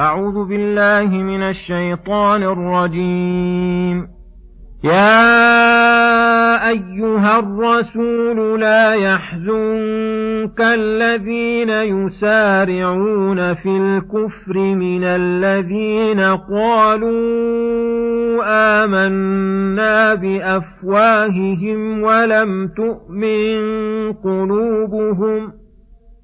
أعوذ بالله من الشيطان الرجيم. يا أيها الرسول لا يحزنك الذين يسارعون في الكفر من الذين قالوا آمنا بأفواههم ولم تؤمن قلوبهم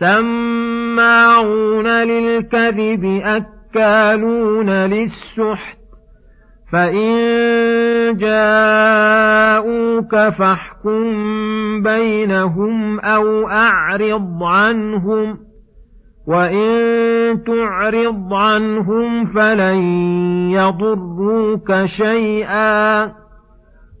سماعون للكذب أكالون للسحت فإن جاءوك فاحكم بينهم أو أعرض عنهم وإن تعرض عنهم فلن يضروك شيئا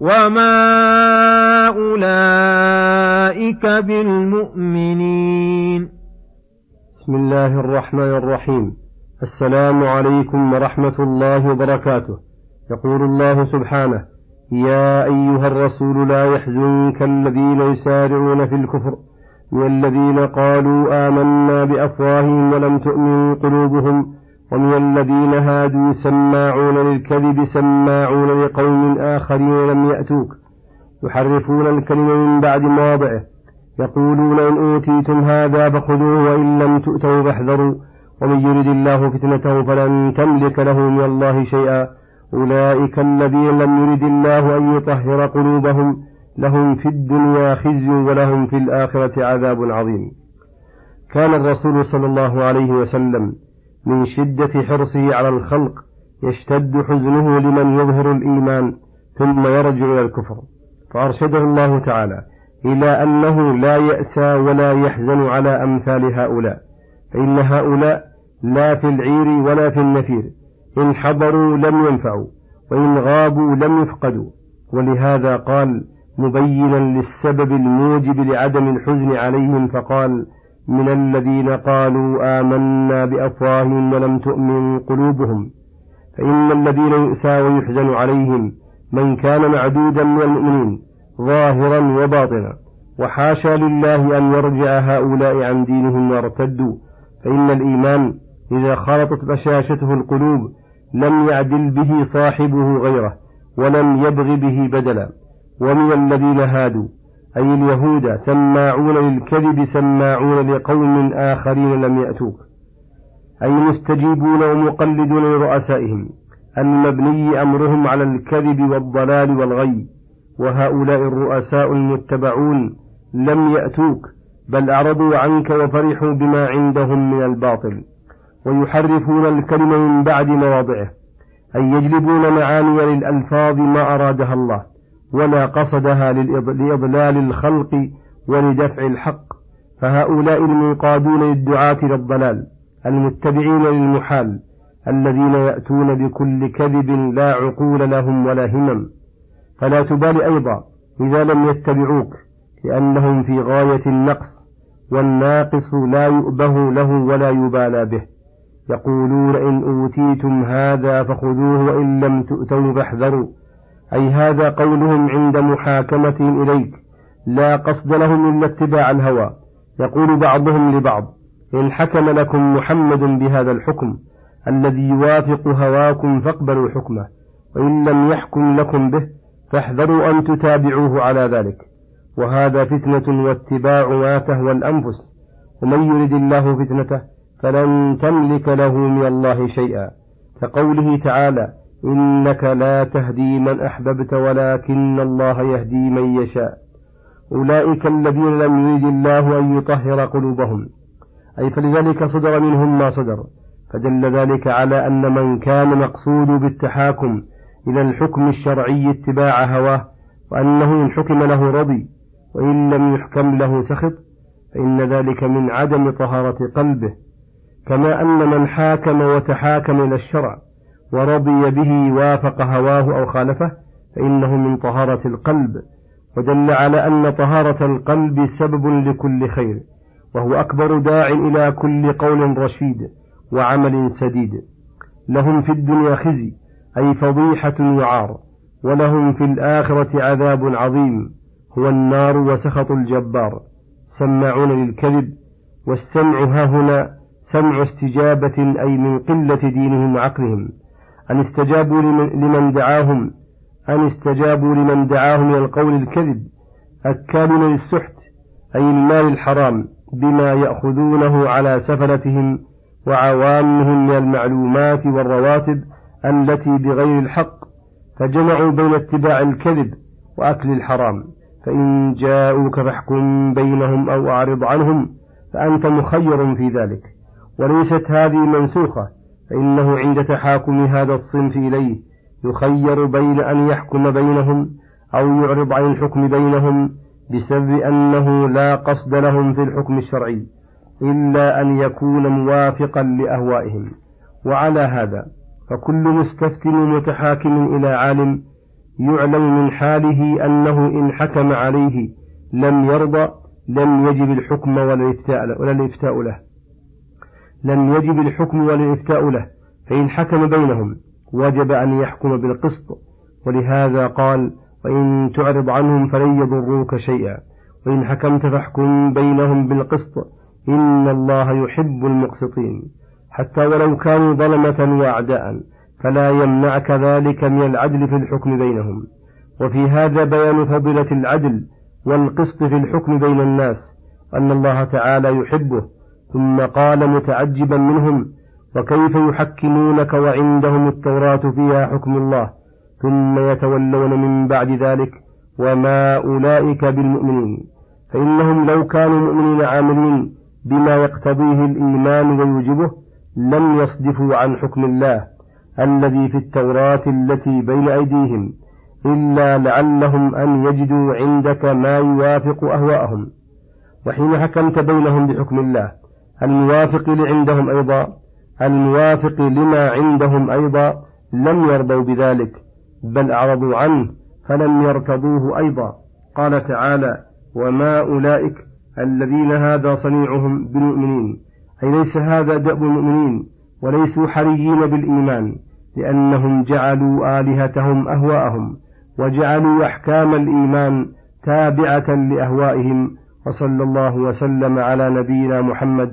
وما أولئك بالمؤمنين. بسم الله الرحمن الرحيم. السلام عليكم ورحمة الله وبركاته. يقول الله سبحانه: يا أيها الرسول لا يحزنك الذين يسارعون في الكفر والذين قالوا آمنا بأفواههم ولم تؤمن قلوبهم ومن الذين هادوا سماعون للكذب سماعون لقوم آخرين لم يأتوك يحرفون الكلم من بعد مواضعه يقولون إن أوتيتم هذا فخذوه وإن لم تؤتوا فاحذروا ومن يرد الله فتنته فلن تملك له من الله شيئا أولئك الذين لم يرد الله أن يطهر قلوبهم لهم في الدنيا خزي ولهم في الآخرة عذاب عظيم. كان الرسول صلى الله عليه وسلم من شدة حرصه على الخلق يشتد حزنه لمن يظهر الإيمان ثم يرجع إلى الكفر، فأرشده الله تعالى إلى أنه لا يأسى ولا يحزن على أمثال هؤلاء، فإن هؤلاء لا في العير ولا في النفير، إن حضروا لم ينفعوا وإن غابوا لم يفقدوا. ولهذا قال مبينا للسبب الموجب لعدم الحزن عليهم فقال: من الذين قالوا آمنا بأفواههم ولم تؤمن قلوبهم. فإن الذين يؤسى ويحزن عليهم من كان معدودا من المؤمنين ظاهرا وباطنا، وحاشا لله أن يرجع هؤلاء عن دينهم وارتدوا، فإن الإيمان إذا خلطت بشاشته القلوب لم يعدل به صاحبه غيره ولم يبغ به بدلا. ومن الذين هادوا أي اليهود سماعون للكذب سماعون لقوم آخرين لم يأتوك، أي مستجيبون ومقلدون لرؤسائهم المبني أمرهم على الكذب والضلال والغي. وهؤلاء الرؤساء المتبعون لم يأتوك بل أعرضوا عنك وفرحوا بما عندهم من الباطل، ويحرفون الكلم من بعد مواضعه، أي يجلبون معاني للألفاظ ما أرادها الله ولا قصدها لإضلال الخلق ولدفع الحق. فهؤلاء المنقادون للدعاة للضلال المتبعين للمحال الذين يأتون بكل كذب لا عقول لهم ولا همم، فلا تبال أيضا إذا لم يتبعوك لأنهم في غاية النقص، والناقص لا يؤبه له ولا يبالى به. يقولون إن أوتيتم هذا فخذوه وإن لم تؤتوا فاحذروا، أي هذا قولهم عند محاكمتهم إليك، لا قصد لهم إلا اتباع الهوى. يقول بعضهم لبعض إن حكم لكم محمد بهذا الحكم الذي يوافق هواكم فاقبلوا حكمه، وإن لم يحكم لكم به فاحذروا أن تتابعوه على ذلك. وهذا فتنة واتباع ما تهوى الأنفس، ومن يرد الله فتنته فلن تملك له من الله شيئا، كقوله تعالى إنك لا تهدي من أحببت ولكن الله يهدي من يشاء. أولئك الذين لم يرد الله أن يطهر قلوبهم، أي فلذلك صدر منهم ما صدر، فدل ذلك على أن من كان مقصود بالتحاكم إلى الحكم الشرعي اتباع هواه، وأنه إن حكم له رضي وإن لم يحكم له سخط، فإن ذلك من عدم طهارة قلبه. كما أن من حاكم وتحاكم إلى الشرع ورضي به وافق هواه أو خالفه فإنه من طهارة القلب، ودل على أن طهارة القلب سبب لكل خير، وهو أكبر داع إلى كل قول رشيد وعمل سديد. لهم في الدنيا خزي، أي فضيحة وعار، ولهم في الآخرة عذاب عظيم هو النار وسخط الجبار. سمعون للكذب، والسمع هاهنا سمع استجابة، أي من قلة دينهم وعقلهم، أن استجابوا لمن دعاهم إلى القول الكذب. أكالون للسحت، أي المال الحرام بما يأخذونه على سفلتهم وعوامهم من المعلومات والرواتب التي بغير الحق، فجمعوا بين اتباع الكذب وأكل الحرام. فإن جاءوك فاحكم بينهم أو أعرض عنهم، فأنت مخير في ذلك، وليست هذه منسوخة، فإنه عند تحاكم هذا الصنف إليه يخير بين أن يحكم بينهم أو يعرض عن الحكم بينهم، بسبب أنه لا قصد لهم في الحكم الشرعي إلا أن يكون موافقا لأهوائهم. وعلى هذا فكل مستفتن متحاكم إلى عالم يعلم من حاله أنه إن حكم عليه لم يرضى لم يجب الحكم ولا الإفتاء له، فإن حكم بينهم وجب أن يحكم بالقسط. ولهذا قال وإن تعرض عنهم فلن يضروك شيئا وإن حكمت فاحكم بينهم بالقسط إن الله يحب المقسطين. حتى ولو كانوا ظلمة وأعداء فلا يمنعك ذلك من العدل في الحكم بينهم. وفي هذا بيان فضيلة العدل والقسط في الحكم بين الناس، أن الله تعالى يحبه. ثم قال متعجبا منهم وكيف يحكمونك وعندهم التوراة فيها حكم الله ثم يتولون من بعد ذلك وما أولئك بالمؤمنين. فإنهم لو كانوا مؤمنين عاملين بما يقتضيه الإيمان ويوجبه لم يصدفوا عن حكم الله الذي في التوراة التي بين أيديهم، إلا لعلهم أن يجدوا عندك ما يوافق أهواءهم. وحين حكمت بينهم بحكم الله الموافق لما عندهم أيضا لم يرضوا بذلك، بل أعرضوا عنه فلم يرتضوه أيضا. قال تعالى وما أولئك الذين هذا صنيعهم بالمؤمنين، أي ليس هذا دأب المؤمنين وليسوا حريين بالإيمان، لأنهم جعلوا آلهتهم أهواءهم وجعلوا أحكام الإيمان تابعة لأهوائهم. وصلى الله وسلم على نبينا محمد